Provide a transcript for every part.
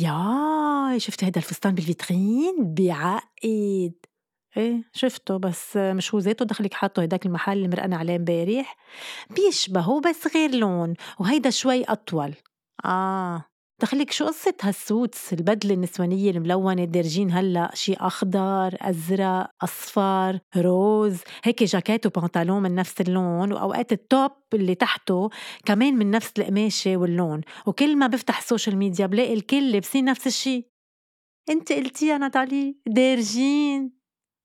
يا شفت هيدا الفستان بالفيترين بعقد؟ ايه شفته، بس مش هو زيته دخلك حاطه هداك المحل اللي مرقنا عليه امبارح؟ بيشبهه بس غير لون، وهيدا شوي أطول. آه دخلك شو قصة هالسوتس، البدلة النسوانية الملونة دارجين هلأ شي أخضر أزرق أصفر روز، هيك جاكيت وبنطلون من نفس اللون، وأوقات التوب اللي تحته كمان من نفس القماشة واللون، وكل ما بفتح السوشيال ميديا بلاقي الكل لابسين نفس الشي. انت قلتي يا نتالي دارجين،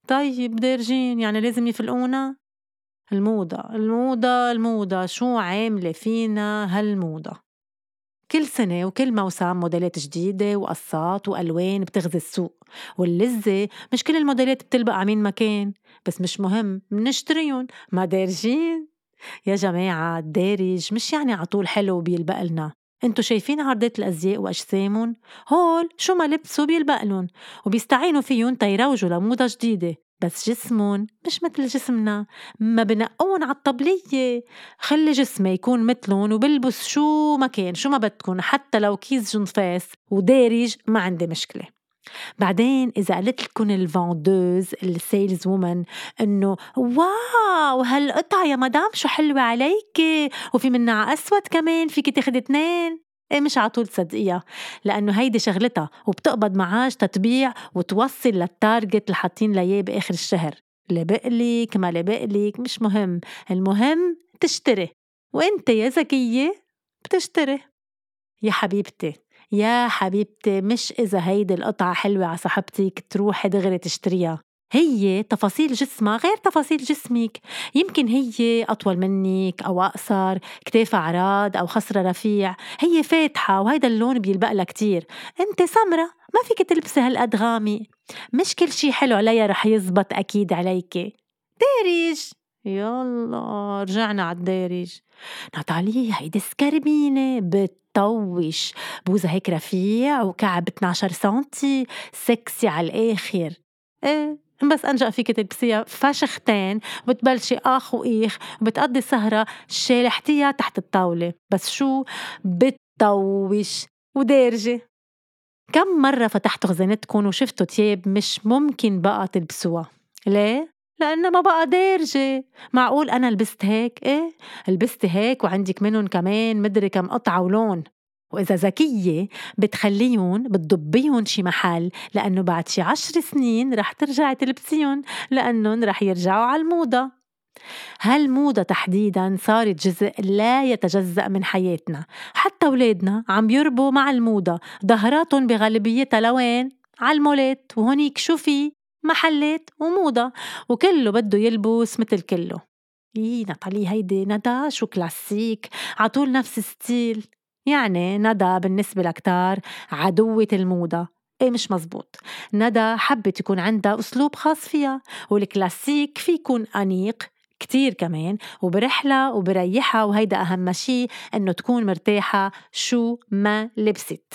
طيب دارجين يعني لازم يفلقونا؟ الموضة الموضة الموضة، شو عاملة فينا هالموضة؟ كل سنة وكل موسم موديلات جديدة وقصات وألوان بتغذي السوق، واللزة مش كل الموديلات بتلبق عمين مكان، بس مش مهم منشتريون، ما دارجين يا جماعة. دارج مش يعني عطول حلو بيلبق لنا، انتو شايفين عرضات الأزياء وأجسامهم، هول شو ما لبسوا بيلبقلن وبيستعينوا فيهم تيروجوا لموضة جديدة، بس جسمهم مش مثل جسمنا، ما بنقون على الطبلية. خلي جسمه يكون مثلهم وبلبس شو ما كان، شو ما بدكن، حتى لو كيس جنفاس ودارج ما عندي مشكلة. بعدين إذا قالت لكم الفاندوز السيلز وومن إنه واو هالقطعة يا مدام شو حلوة عليك، وفي منها أسود كمان فيك تاخد 2، مش عطول تصدقيها، لأنه هيدي شغلتها وبتقبض معاش تطبيع وتوصل للتارجت اللي حاطين ليه بآخر الشهر. لبقلك ما لبقلك مش مهم، المهم تشتري، وإنت يا ذكية بتشتري يا حبيبتي. يا حبيبتي مش إذا هيدي القطعة حلوة على صاحبتك تروحي دغري تشتريها، هي تفاصيل جسمها غير تفاصيل جسمك، يمكن هي أطول منك أو أقصر، كتافها عراض أو خصرة رفيع، هي فاتحة وهيدا اللون بيلبقلها كتير، أنت سمرة ما فيك تلبسي هالقد غامق. مش كل شي حلو عليا رح يزبط أكيد عليكي. دارج، يلا رجعنا على الدارج. نتالي هيدي السكربينة بتطوش، بوزها هيك رفيع وكعب 12 سنتي، سكسي على الآخر. إيه بس أنجأ فيك تلبسيها فشختين، بتبلشي آخ وإيخ، بتقضي سهرة شالحتيها تحت الطاولة، بس شو بتطوش ودارجة. كم مرة فتحتوا خزانتكم وشفتوا تياب مش ممكن بقى تلبسوها؟ ليه؟ لأنه ما بقى دارجة. معقول أنا لبست هيك؟ إيه لبست هيك، وعندك منهم كمان مدري كم قطعة ولون، وإذا ذكية بتخليهم بتضبيهم شي محل، لأنه بعد شي 10 سنين رح ترجع تلبسيهم، لأنهم رح يرجعوا على الموضة. هالموضة تحديداً صارت جزء لا يتجزأ من حياتنا، حتى أولادنا عم يربوا مع الموضة، ظهراتهم بغالبيتها لوين؟ على المولات، وهونيك شو في؟ محلات وموضة، وكله بده يلبس مثل كله. إيه نتالي هيدي ندى شو كلاسيك، عطول نفس ستيل، يعني ندى بالنسبة لكتار عدوة الموضة. ايه مش مزبوط، ندى حبت يكون عندها أسلوب خاص فيها، والكلاسيك في يكون أنيق كتير كمان وبرحلة وبريحة، وهيدا أهم شي إنه تكون مرتاحة شو ما لبست.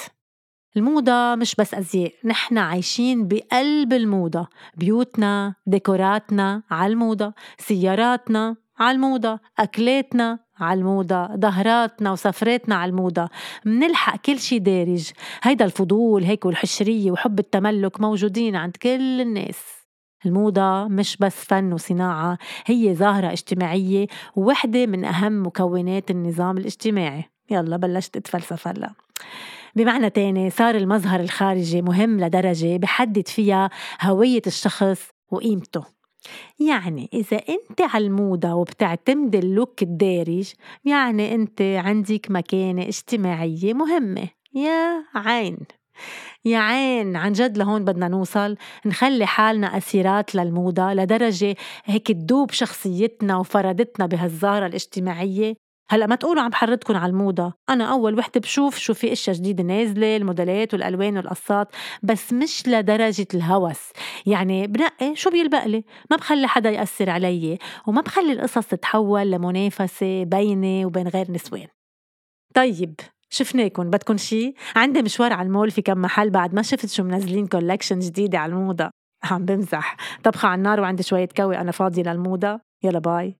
الموضة مش بس أزياء، نحن عايشين بقلب الموضة، بيوتنا ديكوراتنا على الموضة، سياراتنا على الموضة، أكلاتنا على الموضة، ظهراتنا وسفراتنا على الموضة، منلحق كل شي دارج. هيدا الفضول هيك والحشرية وحب التملك موجودين عند كل الناس. الموضة مش بس فن وصناعة، هي ظاهرة اجتماعية ووحدة من أهم مكونات النظام الاجتماعي. يلا بلشت اتفلسف هلا. بمعنى تاني، صار المظهر الخارجي مهم لدرجة بحدد فيها هوية الشخص وقيمته. يعني إذا أنت على الموضة وبتعتمد اللوك الدارج، يعني أنت عندك مكانة اجتماعية مهمة. يا عين يا عين، عن جد لهون بدنا نوصل، نخلي حالنا أسيرات للموضة لدرجة هيك تدوب شخصيتنا وفرادتنا بهالزهرة الاجتماعية. هلأ ما تقولوا عم بحردكن على الموضة، أنا أول وحدة بشوف شو في أشياء جديدة نازلة، الموديلات والألوان والقصات، بس مش لدرجة الهوس. يعني بنقي شو بيلبقلي، ما بخلي حدا يأثر علي، وما بخلي القصص تتحول لمنافسة بيني وبين غير نسوان. طيب شفناكن، بدكن شي؟ عندي مشوار على المول في كم محل بعد ما شفت شو منزلين كولكشن جديدة على الموضة. عم بمزح، طبخة على النار وعندي شوية كوي، أنا فاضية للموضة. يلا باي.